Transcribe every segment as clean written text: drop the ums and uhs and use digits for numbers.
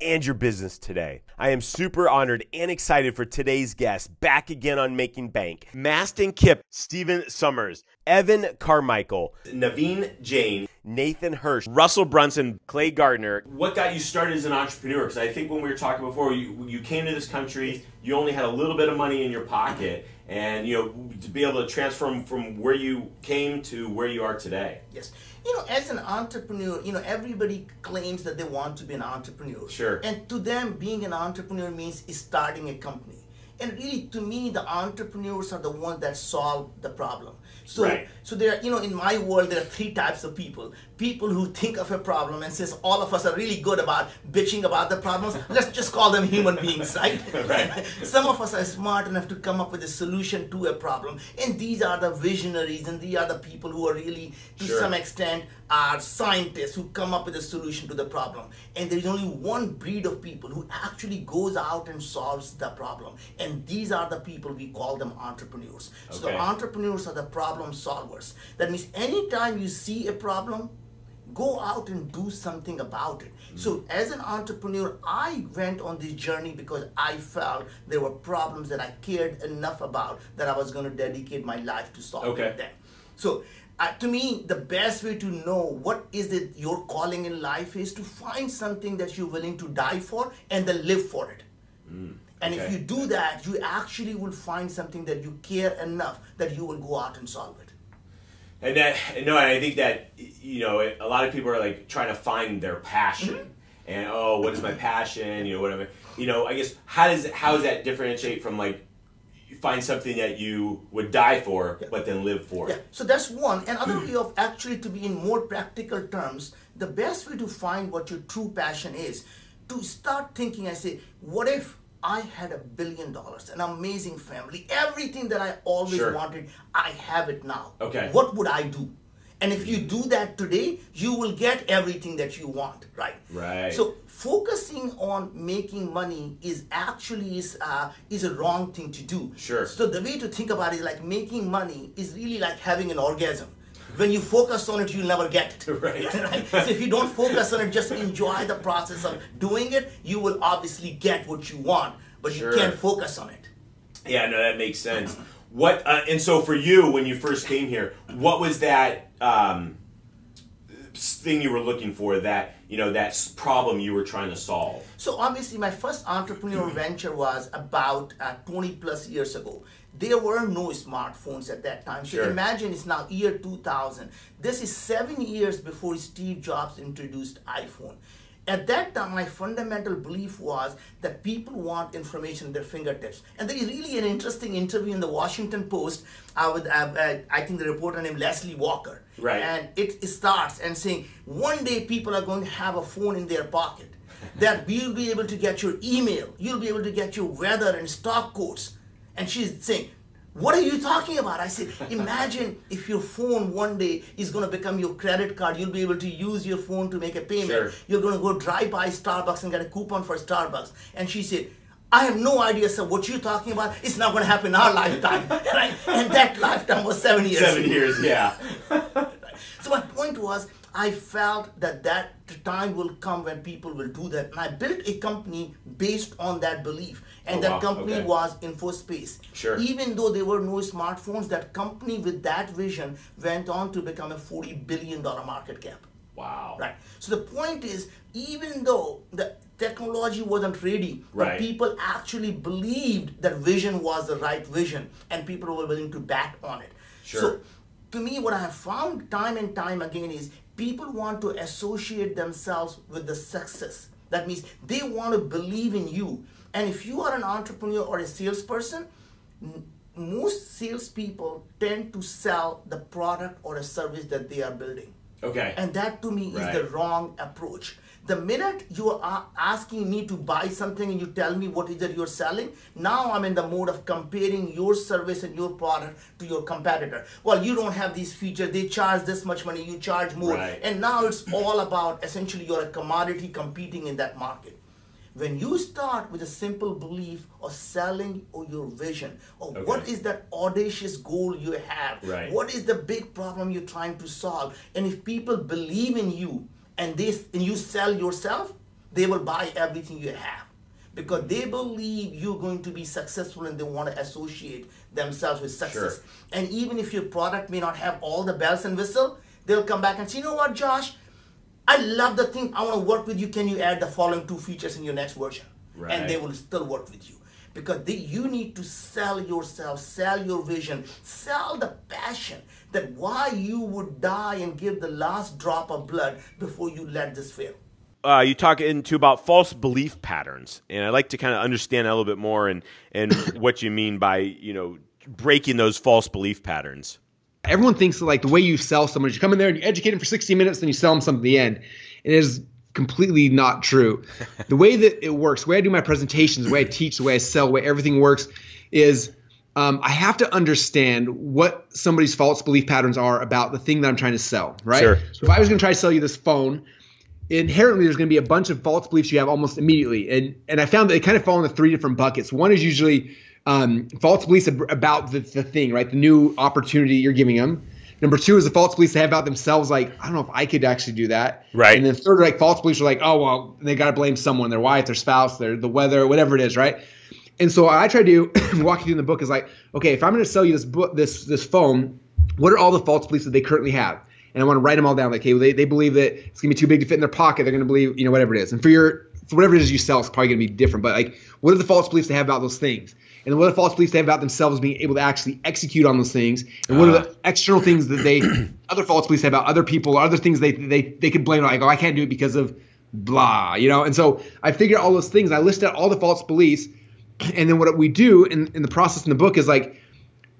and your business today. I am super honored and excited for today's guests back again on Making Bank. Mastin Kip, Steven Summers, Evan Carmichael, Naveen Jain, Nathan Hirsch, Russell Brunson, Clay Gardner. What got you started as an entrepreneur? Because I think when we were talking before, you came to this country, you only had a little bit of money in your pocket, and to be able to transform from where you came to where you are today. Yes. As an entrepreneur, everybody claims that they want to be an entrepreneur. Sure. And to them, being an entrepreneur means starting a company. And really, to me, the entrepreneurs are the ones that solve the problem. So, right. So there, in my world, there are three types of people. People who think of a problem and says all of us are really good about bitching about the problems. Let's just call them human beings, right? Right. Some of us are smart enough to come up with a solution to a problem. And these are the visionaries, and these are the people who are really, to sure. some extent, are scientists who come up with a solution to the problem. And there is only one breed of people who actually goes out and solves the problem. And these are the people, we call them entrepreneurs. Okay. So the entrepreneurs are the problem solvers. That means anytime you see a problem, go out and do something about it. Mm-hmm. So as an entrepreneur, I went on this journey because I felt there were problems that I cared enough about that I was going to dedicate my life to solving okay. them. So to me, the best way to know what is it your calling in life is to find something that you're willing to die for and then live for it. Mm. And okay. if you do that, you actually will find something that you care enough that you will go out and solve it. And I think that, a lot of people are like trying to find their passion. Mm-hmm. And, what is my passion? Whatever. I guess, how does that differentiate from like, find something that you would die for, yeah. but then live for. Yeah. So that's one. And other way of actually, to be in more practical terms, the best way to find what your true passion is, to start thinking, I say, what if I had $1 billion, an amazing family, everything that I always sure. wanted, I have it now. Okay. What would I do? And if you do that today, you will get everything that you want, right? Right. So focusing on making money is actually is a wrong thing to do. Sure. So the way to think about it is like making money is really like having an orgasm. When you focus on it, you'll never get it. Right. Right? So if you don't focus on it, just enjoy the process of doing it, you will obviously get what you want, but sure. you can't focus on it. Yeah, no, that makes sense. What and so for you, when you first came here, what was that thing you were looking for, that that problem you were trying to solve? So obviously, my first entrepreneurial venture was about 20 plus years ago. There were no smartphones at that time. So sure. imagine it's now year 2000. This is 7 years before Steve Jobs introduced iPhone. At that time, my fundamental belief was that people want information at their fingertips. And there is really an interesting interview in the Washington Post with, I think, the reporter named Leslie Walker. Right. And it starts and saying, one day people are going to have a phone in their pocket, that we'll be able to get your email, you'll be able to get your weather and stock quotes. And she's saying, what are you talking about? I said, imagine if your phone one day is going to become your credit card. You'll be able to use your phone to make a payment. Sure. You're going to go drive by Starbucks and get a coupon for Starbucks. And she said, I have no idea, sir, what you're talking about. It's not going to happen in our lifetime. Right? And that lifetime was 7 years. 7 years, yeah. So my point was, I felt that time will come when people will do that. And I built a company based on that belief. And that company okay. was InfoSpace. Sure. Even though there were no smartphones, that company with that vision went on to become a $40 billion market cap. Wow. Right. So the point is, even though the technology wasn't ready, right. people actually believed that vision was the right vision, and people were willing to bet on it. Sure. So to me, what I have found time and time again is, people want to associate themselves with the success. That means they want to believe in you. And if you are an entrepreneur or a salesperson, most salespeople tend to sell the product or a service that they are building. Okay. And that to me right. is the wrong approach. The minute you are asking me to buy something and you tell me what is it you're selling, now I'm in the mode of comparing your service and your product to your competitor. Well, you don't have these features. They charge this much money. You charge more. Right. And now it's all about essentially you're a commodity competing in that market. When you start with a simple belief of selling or your vision, or okay, what is that audacious goal you have, right, what is the big problem you're trying to solve, and if people believe in you and you sell yourself, they will buy everything you have because they believe you're going to be successful and they want to associate themselves with success. Sure. And even if your product may not have all the bells and whistles, they'll come back and say, you know what, Josh? I love the thing. I want to work with you. Can you add the following two features in your next version? Right. And they will still work with you because you need to sell yourself, sell your vision, sell the passion that why you would die and give the last drop of blood before you let this fail. You talk about false belief patterns, and I'd like to kind of understand a little bit more and what you mean by breaking those false belief patterns. Everyone thinks that, like, the way you sell someone is you come in there and you educate them for 60 minutes and you sell them something at the end. It is completely not true. The way that it works, the way I do my presentations, the way I teach, the way I sell, the way everything works is I have to understand what somebody's false belief patterns are about the thing that I'm trying to sell, right? Sure. So if I was going to try to sell you this phone, inherently there's going to be a bunch of false beliefs you have almost immediately. And I found that they kind of fall into three different buckets. One is usually false beliefs about the thing, right? The new opportunity you're giving them. Number two is the false beliefs they have about themselves, like, I don't know if I could actually do that. Right. And then third, like, false beliefs are like, oh, well, they got to blame someone, their wife, their spouse, the weather, whatever it is, right? And so I try to walk you through in the book is like, okay, if I'm going to sell you this book, this phone, what are all the false beliefs that they currently have? And I want to write them all down. Like, hey, they believe that it's going to be too big to fit in their pocket. They're going to believe, whatever it is. And for whatever it is you sell, it's probably going to be different. But, like, what are the false beliefs they have about those things? And then what are the false beliefs they have about themselves being able to actually execute on those things? And what are the external things that other false beliefs have about other people, or other things they could blame, like, oh, I can't do it because of blah, And so I figured all those things. I listed out all the false beliefs. And then what we do in the process in the book is, like,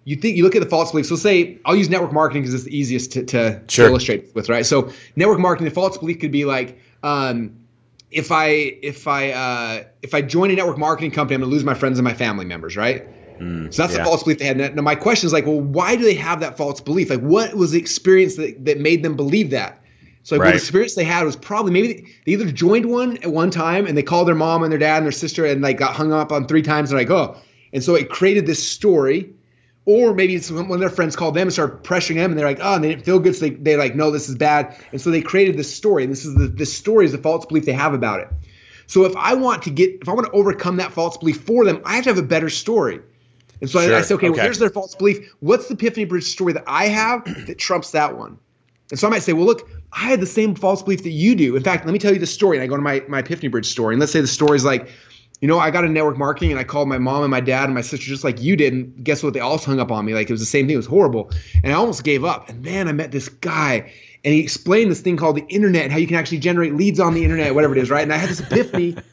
you look at the false beliefs. So say, I'll use network marketing because it's the easiest to illustrate with, right? So network marketing, the false belief could be like, if I join a network marketing company, I'm going to lose my friends and my family members, right? So that's the false belief they had. Now my question is, like, well, why do they have that false belief? Like, what was the experience that made them believe that? So, like, right, what experience they had was probably maybe they either joined one at one time and they called their mom and their dad and their sister and they got hung up on 3 times. They're like, oh, and so it created this story. Or maybe it's when their friends called them and started pressuring them, and they're like, oh, and they didn't feel good, so they're like, no, this is bad. And so they created this story, and this story is the false belief they have about it. So if I want to overcome that false belief for them, I have to have a better story. And so I say, okay, well, here's their false belief. What's the epiphany bridge story that I have that trumps that one? And so I might say, well, look, I had the same false belief that you do. In fact, let me tell you the story. And I go to my epiphany bridge story, and let's say the story is like, I got into network marketing and I called my mom and my dad and my sister just like you did. And guess what? They all hung up on me. Like, it was the same thing. It was horrible. And I almost gave up. And then I met this guy and he explained this thing called the internet and how you can actually generate leads on the internet, whatever it is, right? And I had this epiphany that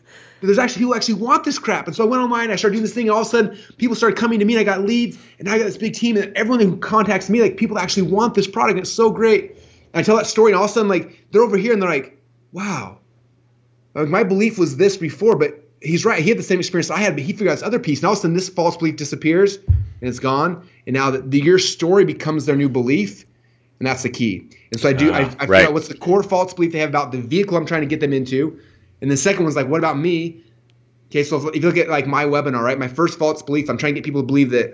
there's actually people who actually want this crap. And so I went online, I started doing this thing, and all of a sudden people started coming to me and I got leads and I got this big team and everyone who contacts me, like, people actually want this product and it's so great. And I tell that story and all of a sudden, like, they're over here and they're like, wow, like, my belief was this before, but he's right. He had the same experience I had, but he figured out this other piece. And all of a sudden, this false belief disappears, and it's gone. And now your story becomes their new belief, and that's the key. And so I figure out what's the core false belief they have about the vehicle I'm trying to get them into. And the second one's like, what about me? Okay, so if you look at, like, my webinar, right? My first false belief, I'm trying to get people to believe that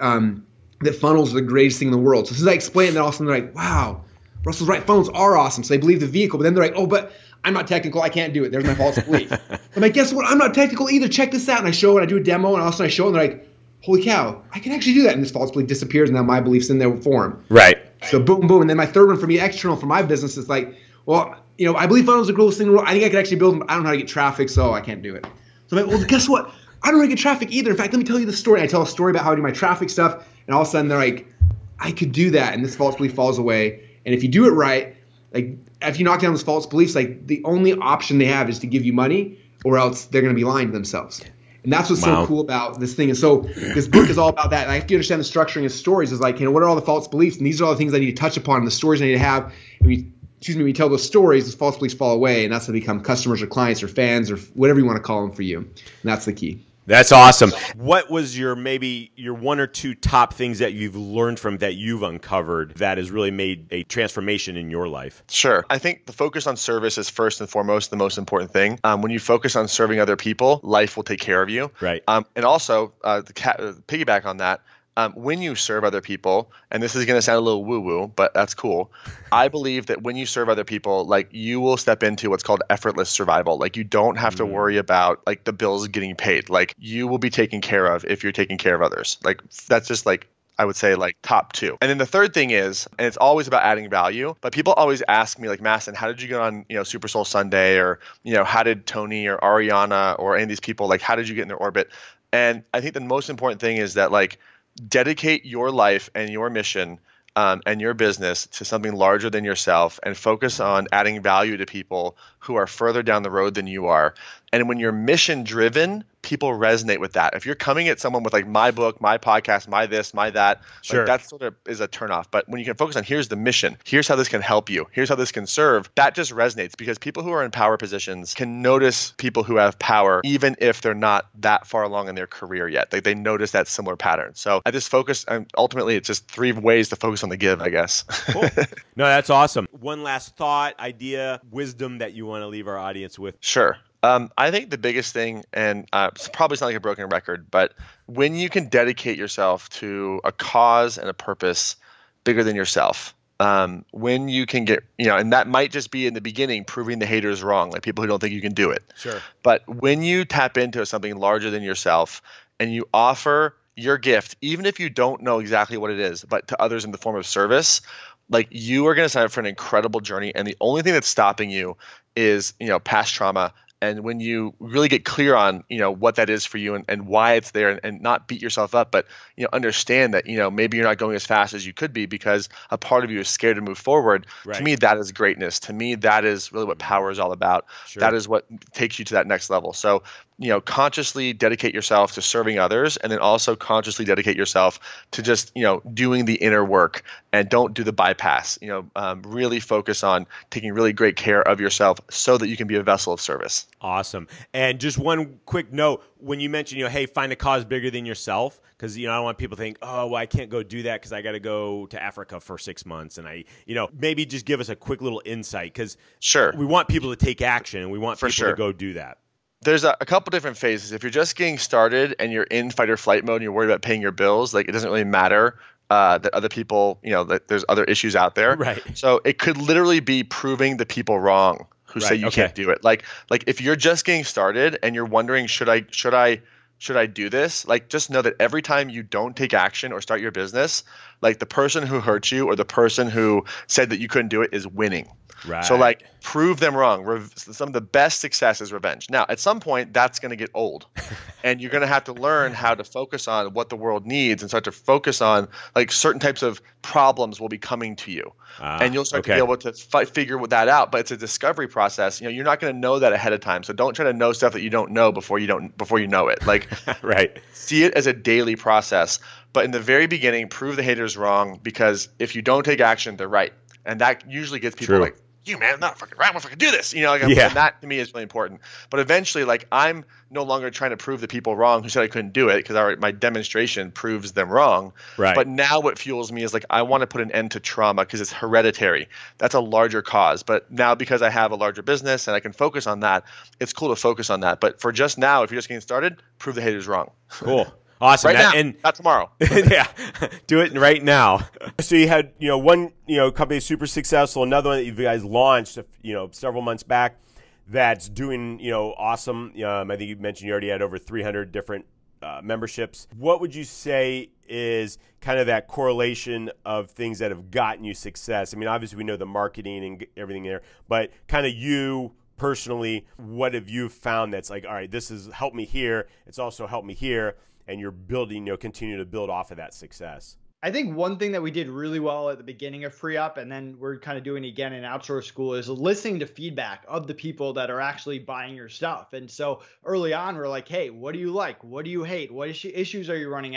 funnels are the greatest thing in the world. So as soon as I explain it, then all of a sudden they're like, wow, Russell's right, funnels are awesome. So they believe the vehicle, but then they're like, oh, but I'm not technical. I can't do it. There's my false belief. I'm like, guess what? I'm not technical either. Check this out. And I show it. I do a demo. And all of a sudden I show it. And they're like, holy cow, I can actually do that. And this false belief disappears. And now my belief's in their form. Right. So boom, boom. And then my third one for me, external for my business, is like, well, I believe funnels are the coolest thing in the world. I think I could actually build them. I don't know how to get traffic, so I can't do it. So I'm like, well, guess what? I don't know how to get traffic either. In fact, let me tell you the story. I tell a story about how I do my traffic stuff. And all of a sudden they're like, I could do that. And this false belief falls away. And if you do it right, like, if you knock down those false beliefs, like, the only option they have is to give you money, or else they're going to be lying to themselves. And that's what's so cool about this thing. And so this book is all about that. And I have to understand the structuring of stories is like, what are all the false beliefs? And these are all the things I need to touch upon, the stories I need to have. And we we tell those stories, those false beliefs fall away, and that's how they become customers or clients or fans or whatever you want to call them for you. And that's the key. That's awesome. What was your maybe your one or two top things that you've learned from that you've uncovered that has really made a transformation in your life? Sure. I think the focus on service is first and foremost the most important thing. When you focus on serving other people, life will take care of you. Right. And also, piggyback on that, when you serve other people, and this is going to sound a little woo-woo, but that's cool. I believe that when you serve other people, like you will step into what's called effortless survival. Like you don't have to worry about like the bills getting paid. Like you will be taken care of if you're taking care of others. Like that's just like, I would say like top two. And then the third thing is, and it's always about adding value, but people always ask me like, Mastin, how did you get on, Super Soul Sunday, or, how did Tony or Ariana or any of these people, like, how did you get in their orbit? And I think the most important thing is that like, dedicate your life and your mission and your business to something larger than yourself, and focus on adding value to people who are further down the road than you are. And when you're mission driven, people resonate with that. If you're coming at someone with like my book, my podcast, my this, my that, sure, like that sort of is a turnoff. But when you can focus on here's the mission, here's how this can help you, here's how this can serve, that just resonates, because people who are in power positions can notice people who have power, even if they're not that far along in their career yet. They notice that similar pattern. So I just focus, ultimately it's just three ways to focus on the give, I guess. Cool. No, that's awesome. One last thought, idea, wisdom that you want to leave our audience with. Sure. I think the biggest thing, and it's probably sound like a broken record, but when you can dedicate yourself to a cause and a purpose bigger than yourself, when you can get, and that might just be in the beginning, proving the haters wrong, like people who don't think you can do it. Sure. But when you tap into something larger than yourself and you offer your gift, even if you don't know exactly what it is, but to others in the form of service, like you are going to sign up for an incredible journey. And the only thing that's stopping you is, past trauma. And when you really get clear on, what that is for you and why it's there, and not beat yourself up, but, understand that, maybe you're not going as fast as you could be because a part of you is scared to move forward. Right. To me, that is greatness. To me, that is really what power is all about. Sure. That is what takes you to that next level. So, consciously dedicate yourself to serving others, and then also consciously dedicate yourself to just, doing the inner work, and don't do the bypass, really focus on taking really great care of yourself so that you can be a vessel of service. Awesome. And just one quick note, when you mentioned, hey, find a cause bigger than yourself, because, I don't want people to think, oh, well, I can't go do that because I got to go to Africa for 6 months. And maybe just give us a quick little insight, because sure, we want people to take action, and we want people to go do that. There's a couple different phases. If you're just getting started and you're in fight or flight mode and you're worried about paying your bills, like it doesn't really matter that other people, that there's other issues out there. Right. So it could literally be proving the people wrong who say you can't do it. Like if you're just getting started and you're wondering, should I do this? Like, just know that every time you don't take action or start your business, like the person who hurt you or the person who said that you couldn't do it is winning. Right. So like, prove them wrong. Some of the best success is revenge. Now, at some point, that's going to get old, and you're going to have to learn how to focus on what the world needs, and start to focus on like certain types of problems will be coming to you, and you'll start to be able to figure that out. But it's a discovery process. You're not going to know that ahead of time. So don't try to know stuff that you don't know before you know it. Like, right? See it as a daily process. But in the very beginning, prove the haters wrong, because if you don't take action, they're right. And that usually gets people like, you, man, I'm not fucking right. I'm going to fucking do this. And that to me is really important. But eventually, like, I'm no longer trying to prove the people wrong who said I couldn't do it, because my demonstration proves them wrong. Right. But now what fuels me is like, I want to put an end to trauma because it's hereditary. That's a larger cause. But now, because I have a larger business and I can focus on that, it's cool to focus on that. But for just now, if you're just getting started, prove the haters wrong. Cool. Awesome. Right now, and not tomorrow. Yeah. Do it right now. So you had, one, company super successful, another one that you guys launched, several months back that's doing, awesome. I think you mentioned you already had over 300 different memberships. What would you say is kind of that correlation of things that have gotten you success? I mean, obviously we know the marketing and everything there, but kind of you personally, what have you found that's like, all right, this has helped me here. It's also helped me here. And you're building, continue to build off of that success. I think one thing that we did really well at the beginning of Free Up, and then we're kind of doing again in Outsource School, is listening to feedback of the people that are actually buying your stuff. And so early on, we're like, hey, what do you like? What do you hate? What issues are you running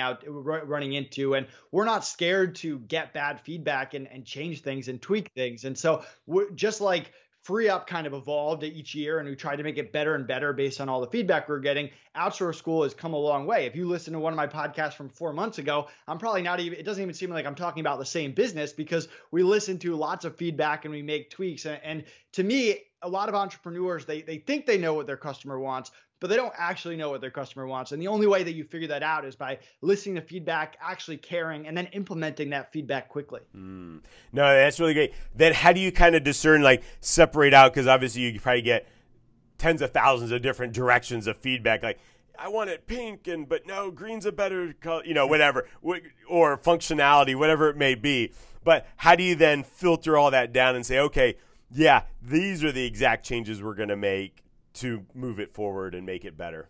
into? And we're not scared to get bad feedback and change things and tweak things. And so we're just like, Free Up kind of evolved each year, and we tried to make it better and better based on all the feedback we're getting. Outsource School has come a long way. If you listen to one of my podcasts from 4 months ago, I'm probably not even, it doesn't even seem like I'm talking about the same business, because we listen to lots of feedback and we make tweaks. And to me, a lot of entrepreneurs, they think they know what their customer wants, but they don't actually know what their customer wants. And the only way that you figure that out is by listening to feedback, actually caring, and then implementing that feedback quickly. Mm. No, that's really great. Then how do you kind of discern, like separate out? Because obviously you probably get tens of thousands of different directions of feedback. Like, I want it pink, and but no, green's a better color, you know, whatever, or functionality, whatever it may be. But how do you then filter all that down and say, okay, yeah, these are the exact changes we're going to make to move it forward and make it better?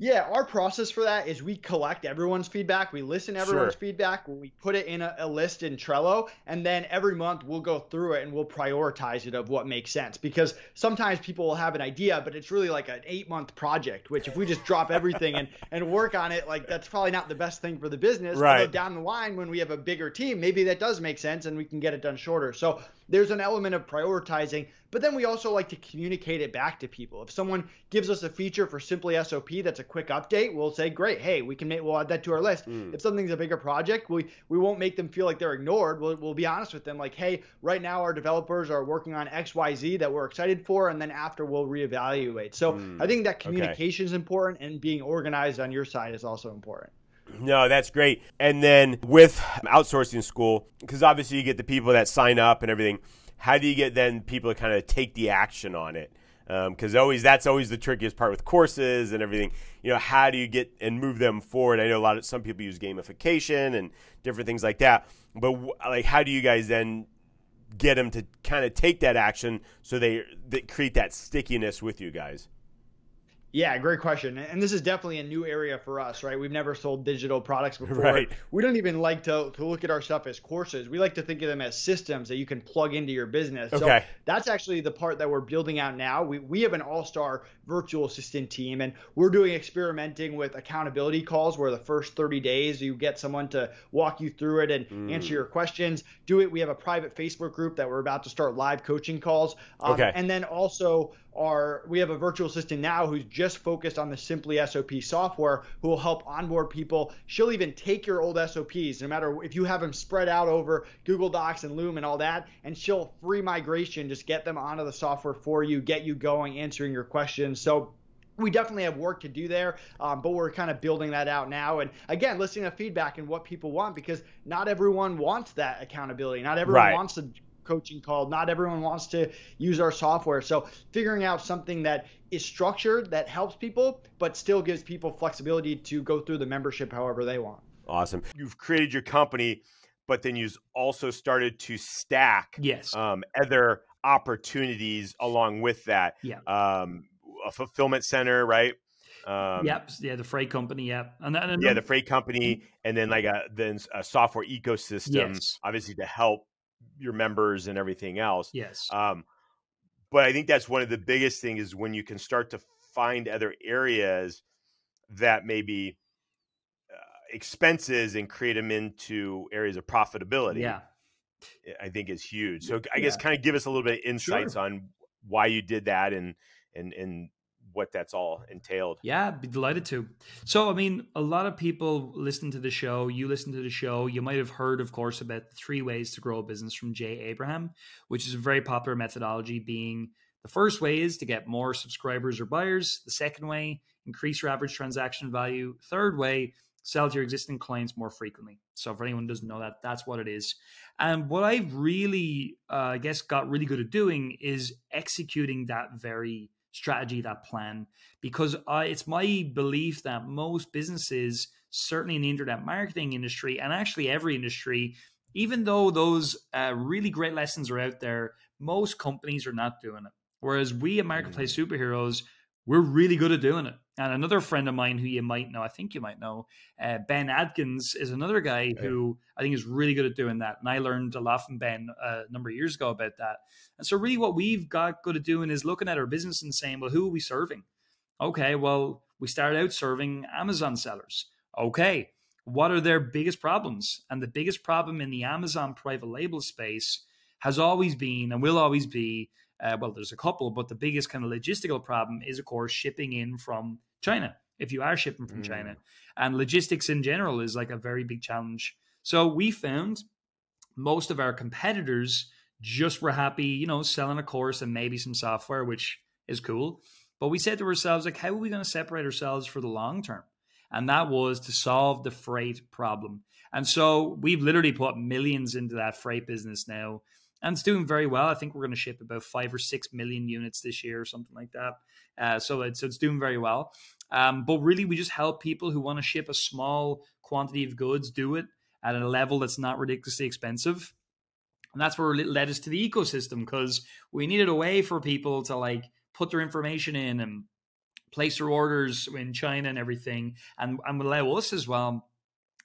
Yeah, our process for that is we collect everyone's feedback. We listen to everyone's feedback. We put it in a list in Trello, and then every month we'll go through it and we'll prioritize it of what makes sense, because sometimes people will have an idea, but it's really like an 8-month project, which if we just drop everything and work on it, like that's probably not the best thing for the business. Right. Although down the line, when we have a bigger team, maybe that does make sense and we can get it done shorter. So there's an element of prioritizing, but then we also like to communicate it back to people. If someone gives us a feature for Simply SOP that's a quick update, we'll say, great, hey, we'll add that to our list. Mm. If something's a bigger project, we won't make them feel like they're ignored. We'll be honest with them, like, hey, right now our developers are working on XYZ that we're excited for, and then after we'll reevaluate. So I think that communication is important, and being organized on your side is also important. No, that's great. And then with Outsourcing School, because obviously you get the people that sign up and everything, how do you get then people to kind of take the action on it? Because that's always the trickiest part with courses and everything. You know, how do you get and move them forward? I know some people use gamification and different things like that. But like, how do you guys then get them to kind of take that action so they create that stickiness with you guys? Yeah, great question. And this is definitely a new area for us, right? We've never sold digital products before. Right. We don't even like to look at our stuff as courses. We like to think of them as systems that you can plug into your business. Okay. So that's actually the part that we're building out now. We have an all-star virtual assistant team, and we're experimenting with accountability calls, where the first 30 days you get someone to walk you through it and answer your questions. We have a private Facebook group that we're about to start live coaching calls. And then also we have a virtual assistant now who's just focused on the Simply SOP software, who will help onboard people. She'll even take your old SOPs, no matter if you have them spread out over Google Docs and Loom and all that, and she'll free migration, just get them onto the software for you, get you going, answering your questions. So we definitely have work to do there, but we're kind of building that out now. And again, listening to feedback and what people want, because not everyone wants that accountability. Not everyone wants to coaching called. Not everyone wants to use our software. So figuring out something that is structured, that helps people, but still gives people flexibility to go through the membership however they want. Awesome. You've created your company, but then you've also started to stack other opportunities along with that. Yeah. A fulfillment center, right? The freight company. The freight company. And then like a software ecosystem, obviously to help your members and everything else. But I think that's one of the biggest things, is when you can start to find other areas that may be expenses and create them into areas of profitability. Yeah, I think is huge. So I guess kind of give us a little bit of insights on why you did that and what that's all entailed. Yeah, I'd be delighted to. So, I mean, a lot of people listen to the show. You listen to the show. You might have heard, of course, about 3 ways to grow a business from Jay Abraham, which is a very popular methodology, being the first way is to get more subscribers or buyers. The second way, increase your average transaction value. Third way, sell to your existing clients more frequently. So for anyone who doesn't know that, that's what it is. And what I've really, I guess, got really good at doing is executing that very strategy, that plan, because it's my belief that most businesses, certainly in the internet marketing industry, and actually every industry, even though those really great lessons are out there, most companies are not doing it. Whereas we at Marketplace Superheroes, We're really good at doing it. And another friend of mine who you might know, I think you might know, Ben Adkins is another guy who I think is really good at doing that. And I learned a lot from Ben a number of years ago about that. And so really what we've got good at doing is looking at our business and saying, well, who are we serving? Okay, well, we started out serving Amazon sellers. Okay, what are their biggest problems? And the biggest problem in the Amazon private label space has always been and will always be, well, there's a couple, but the biggest kind of logistical problem is, of course, shipping in from China, if you are shipping from China. And logistics in general is like a very big challenge. So we found most of our competitors just were happy, you know, selling a course and maybe some software, which is cool. But we said to ourselves, like, how are we going to separate ourselves for the long term? And that was to solve the freight problem. And so we've literally put millions into that freight business now. And it's doing very well. I think we're going to ship about 5 or 6 million units this year or something like that. So it's doing very well. But really, we just help people who want to ship a small quantity of goods do it at a level that's not ridiculously expensive. And that's where it led us to the ecosystem, because we needed a way for people to like put their information in and place their orders in China and everything, and allow us as well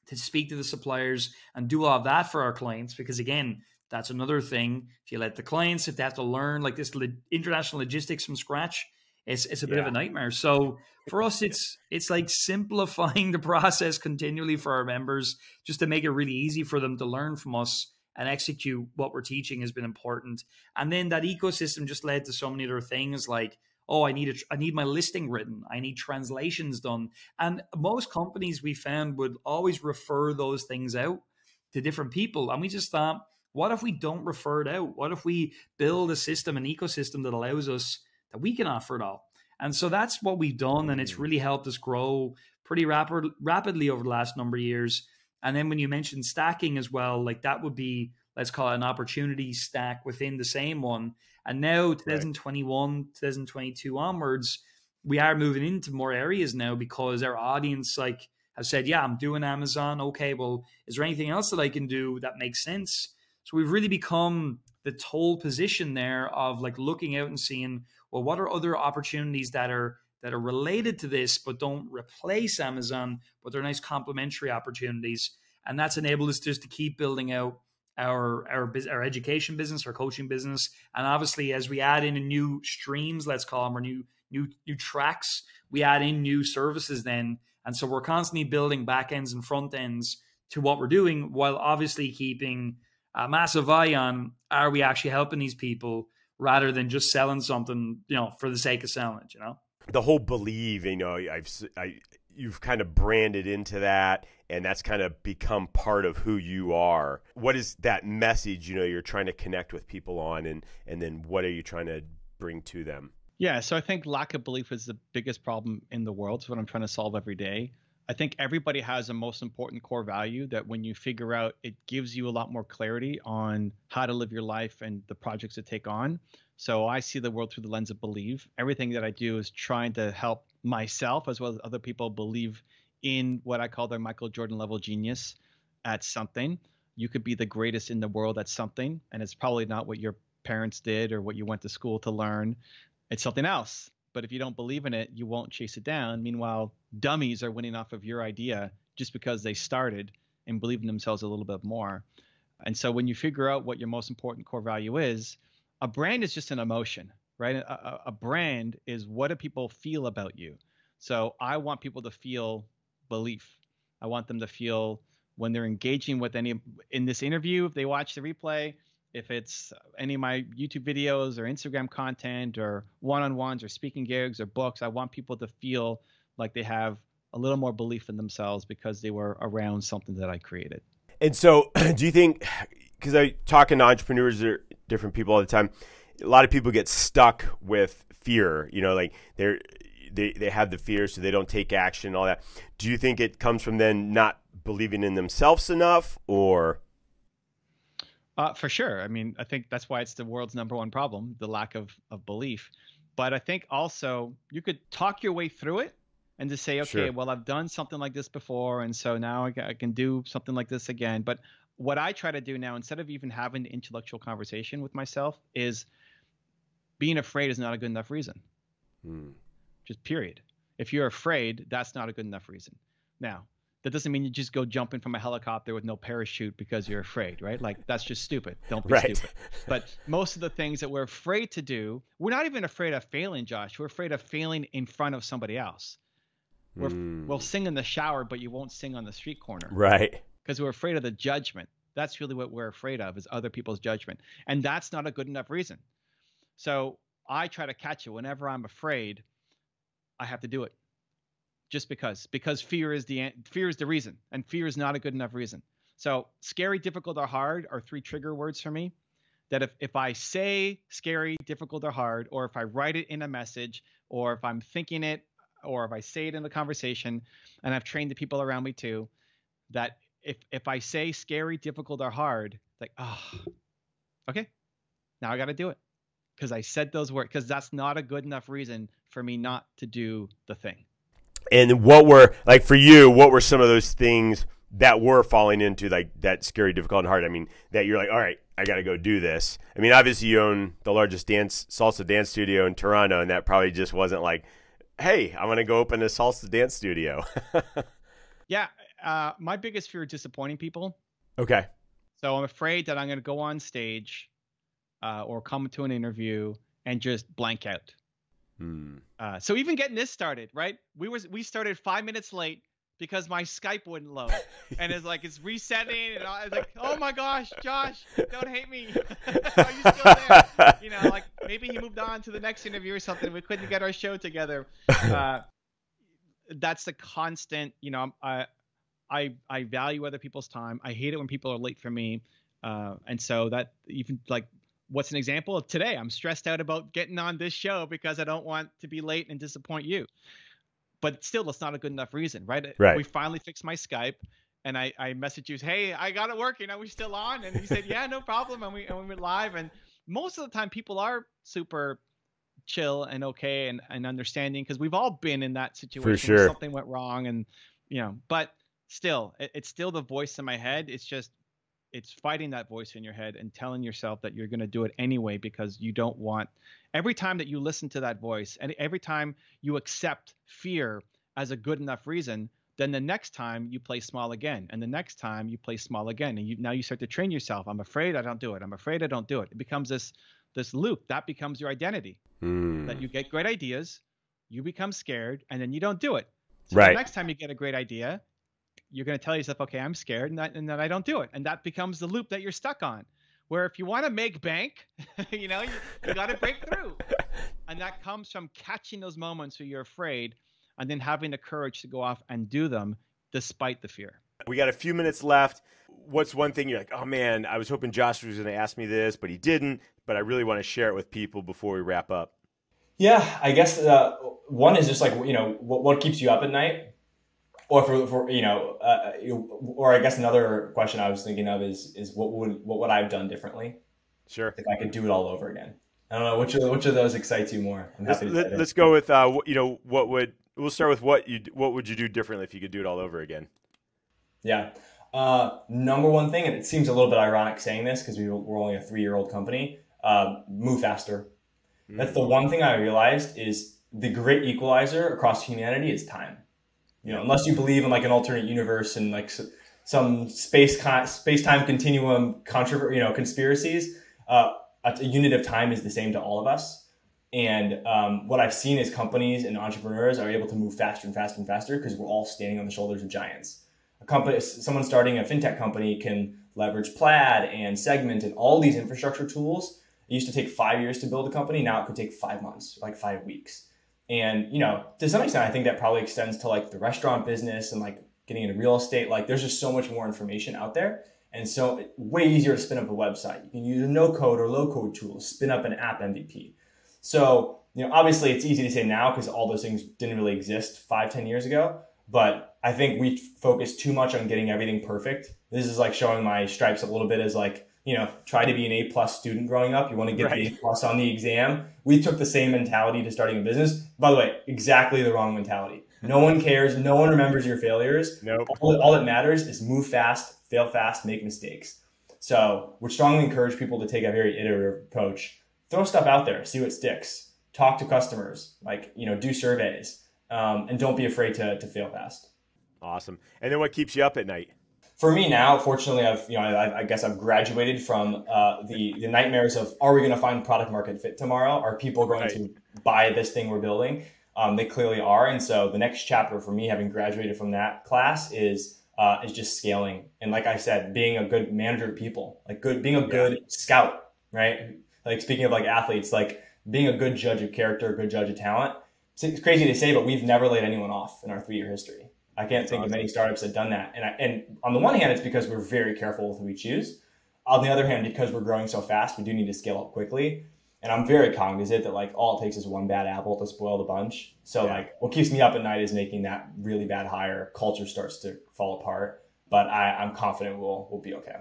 to speak to the suppliers and do all of that for our clients. Because again, that's another thing. If you let the clients, if they have to learn like this international logistics from scratch, it's a bit of a nightmare. So for us, it's like simplifying the process continually for our members, just to make it really easy for them to learn from us and execute what we're teaching has been important. And then that ecosystem just led to so many other things like, oh, I need my listing written. I need translations done. And most companies we found would always refer those things out to different people. And we just thought, what if we don't refer it out? What if we build a system, an ecosystem that allows us that we can offer it all? And so that's what we've done. And it's really helped us grow pretty rapidly over the last number of years. And then when you mentioned stacking as well, like that would be, let's call it an opportunity stack within the same one. And now 2021, 2022 onwards, we are moving into more areas now because our audience like have said, yeah, I'm doing Amazon. Okay, well, is there anything else that I can do that makes sense? So we've really become the toll position there of like looking out and seeing, well, what are other opportunities that are related to this, but don't replace Amazon, but they're nice complementary opportunities. And that's enabled us just to keep building out our education business, our coaching business. And obviously, as we add in new streams, let's call them, or new tracks, we add in new services then. And so we're constantly building back ends and front ends to what we're doing, while obviously keeping a massive eye on, are we actually helping these people rather than just selling something, you know, for the sake of selling it, you know? The whole believe, you know, you've kind of branded into that, and that's kind of become part of who you are. What is that message, you know, you're trying to connect with people on, and then what are you trying to bring to them? Yeah, so I think lack of belief is the biggest problem in the world. It's what I'm trying to solve every day. I think everybody has a most important core value that when you figure out, it gives you a lot more clarity on how to live your life and the projects to take on. So I see the world through the lens of believe. Everything that I do is trying to help myself as well as other people believe in what I call their Michael Jordan level genius at something. You could be the greatest in the world at something, and it's probably not what your parents did or what you went to school to learn. It's something else. But if you don't believe in it, you won't chase it down. Meanwhile, dummies are winning off of your idea just because they started and believe in themselves a little bit more. And so when you figure out what your most important core value is, a brand is just an emotion, right? A brand is, what do people feel about you? So I want people to feel belief. I want them to feel when they're engaging with any in this interview, if they watch the replay, if it's any of my YouTube videos or Instagram content or one-on-ones or speaking gigs or books, I want people to feel like they have a little more belief in themselves because they were around something that I created. And so do you think, because I talk to entrepreneurs or different people all the time, a lot of people get stuck with fear, you know, like they have the fear, so they don't take action and all that. Do you think it comes from then not believing in themselves enough, or... For sure. I mean, I think that's why it's the world's #1 problem, the lack of belief. But I think also you could talk your way through it and just say, okay, well, I've done something like this before, and so now I can do something like this again. But what I try to do now, instead of even having an intellectual conversation with myself, is being afraid is not a good enough reason. just period. If you're afraid, that's not a good enough reason. Now, that doesn't mean you just go jumping from a helicopter with no parachute because you're afraid, right? Like, that's just stupid. Don't be stupid. But most of the things that we're afraid to do, we're not even afraid of failing, Josh. We're afraid of failing in front of somebody else. We'll sing in the shower, but you won't sing on the street corner. Right. Because we're afraid of the judgment. That's really what we're afraid of, is other people's judgment. And that's not a good enough reason. So I try to catch it. Whenever I'm afraid, I have to do it. Just because fear is the reason, and fear is not a good enough reason. So scary, difficult, or hard are three trigger words for me that if I say scary, difficult, or hard, or if I write it in a message, or if I'm thinking it, or if I say it in the conversation, and I've trained the people around me too, that if I say scary, difficult, or hard, like, oh, okay, now I got to do it because I said those words, because that's not a good enough reason for me not to do the thing. And what were, like, for you, what were some of those things that were falling into, like, that scary, difficult, and hard? I mean, that you're like, all right, I got to go do this. I mean, obviously you own the largest salsa dance studio in Toronto, and that probably just wasn't like, hey, I'm going to go open a salsa dance studio. Yeah. My biggest fear is disappointing people. Okay. So I'm afraid that I'm going to go on stage or come to an interview and just blank out. So even getting this started, right? We started 5 minutes late because my Skype wouldn't load, and it's like it's resetting, and I was like, "Oh my gosh, Josh, don't hate me. Are you still there?" You know, like maybe he moved on to the next interview or something. We couldn't get our show together. That's the constant. You know, I value other people's time. I hate it when people are late for me, and so that even like. What's an example of today? I'm stressed out about getting on this show because I don't want to be late and disappoint you. But still, that's not a good enough reason, right? Right. We finally fixed my Skype, and I messaged you, hey, I got it working. Are we still on? And you said, yeah, no problem. And we went live. And most of the time, people are super chill and okay and understanding because we've all been in that situation. For sure. Where something went wrong, and you know. But still, it's still the voice in my head. It's just. It's fighting that voice in your head and telling yourself that you're going to do it anyway because you don't want – every time that you listen to that voice and every time you accept fear as a good enough reason, then the next time you play small again and the next time you play small again. And now you start to train yourself. I'm afraid I don't do it. I'm afraid I don't do it. It becomes this loop. That becomes your identity, that you get great ideas, you become scared, and then you don't do it. So right. The next time you get a great idea – you're going to tell yourself, okay, I'm scared and then I don't do it. And that becomes the loop that you're stuck on, where if you want to make bank, you know, you got to break through. And that comes from catching those moments where you're afraid and then having the courage to go off and do them despite the fear. We got a few minutes left. What's one thing you're like, oh man, I was hoping Josh was going to ask me this, but he didn't, but I really want to share it with people before we wrap up. Yeah, I guess one is just like, you know, what keeps you up at night? Or for you know, or I guess another question I was thinking of is what would I have done differently? Sure, if I could do it all over again. I don't know which of those excites you more. I'm happy let's go with you know, we'll start with what would you do differently if you could do it all over again? Yeah, number one thing, and it seems a little bit ironic saying this because we're only a 3-year-old company. Move faster. That's the one thing I realized is the great equalizer across humanity is time. You know, unless you believe in like an alternate universe and like some space-time continuum conspiracies, a unit of time is the same to all of us. And what I've seen is companies and entrepreneurs are able to move faster and faster and faster because we're all standing on the shoulders of giants. A company, someone starting a fintech company can leverage Plaid and Segment and all these infrastructure tools. It used to take 5 years to build a company. Now it could take 5 months, like 5 weeks. And, you know, to some extent, I think that probably extends to like the restaurant business and like getting into real estate. Like there's just so much more information out there. And so it's way easier to spin up a website. You can use a no code or low code tool, spin up an app MVP. So, you know, obviously it's easy to say now because all those things didn't really exist 5-10 years ago. But I think we focus too much on getting everything perfect. This is like showing my stripes a little bit as like, you know, try to be an A+ student growing up. You want to get the A+ on the exam. We took the same mentality to starting a business. By the way, exactly the wrong mentality. No one cares. No one remembers your failures. Nope. All that matters is move fast, fail fast, make mistakes. So we strongly encourage people to take a very iterative approach. Throw stuff out there, see what sticks. talk to customers, like, you know, do surveys, and don't be afraid to fail fast. Awesome. And then what keeps you up at night? For me now, fortunately, I guess I've graduated from the nightmares of, are we going to find product market fit tomorrow? Are people going to buy this thing we're building? They clearly are. And so the next chapter for me, having graduated from that class, is just scaling. And like I said, being a good manager of people, like being a good scout, right? Like, speaking of like athletes, like being a good judge of character, good judge of talent. It's crazy to say, but we've never laid anyone off in our 3-year history. I can't think of many startups that have done that. And on the one hand, it's because we're very careful with who we choose. On the other hand, because we're growing so fast, we do need to scale up quickly. And I'm very cognizant that like all it takes is one bad apple to spoil the bunch. So like what keeps me up at night is making that really bad hire. Culture starts to fall apart, but I'm confident we'll be okay.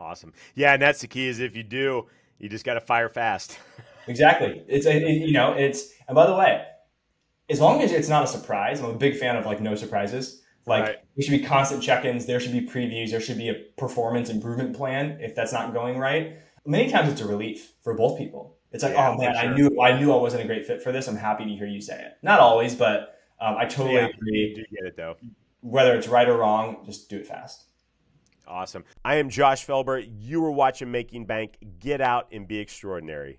Awesome. Yeah. And that's the key, is if you do, you just got to fire fast. Exactly. And by the way, as long as it's not a surprise, I'm a big fan of like no surprises. Like there should be constant check-ins. There should be previews. There should be a performance improvement plan. If that's not going right, many times it's a relief for both people. It's like, oh man, sure. I knew I wasn't a great fit for this. I'm happy to hear you say it. Not always, but I totally agree. You do get it though. Whether it's right or wrong, just do it fast. Awesome. I am Josh Felber. You were watching Making Bank. Get out and be extraordinary.